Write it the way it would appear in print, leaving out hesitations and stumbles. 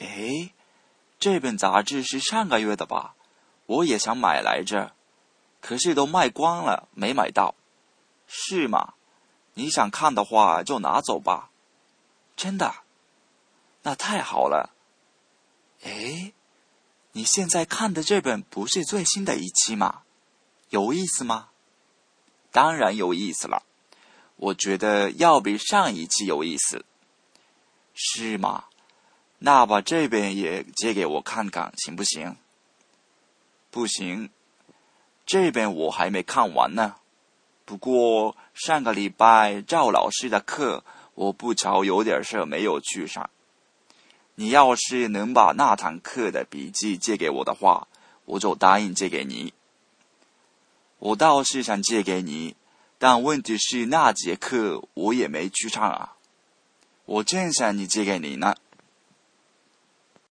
诶，这本杂志是上个月的吧？我也想买来着，可是都卖光了，没买到。是吗？你想看的话就拿走吧。真的？那太好了。诶，你现在看的这本不是最新的一期吗？有意思吗？当然有意思了，我觉得要比上一期有意思。是吗？那把这本也借给我看看行不行？不行，这本我还没看完呢。不过上个礼拜赵老师的课我不巧有点事没有去上，你要是能把那堂课的笔记借给我的话，我就答应借给你。我倒是想借给你，但问题是那节课我也没去上啊。我正想你借给你呢。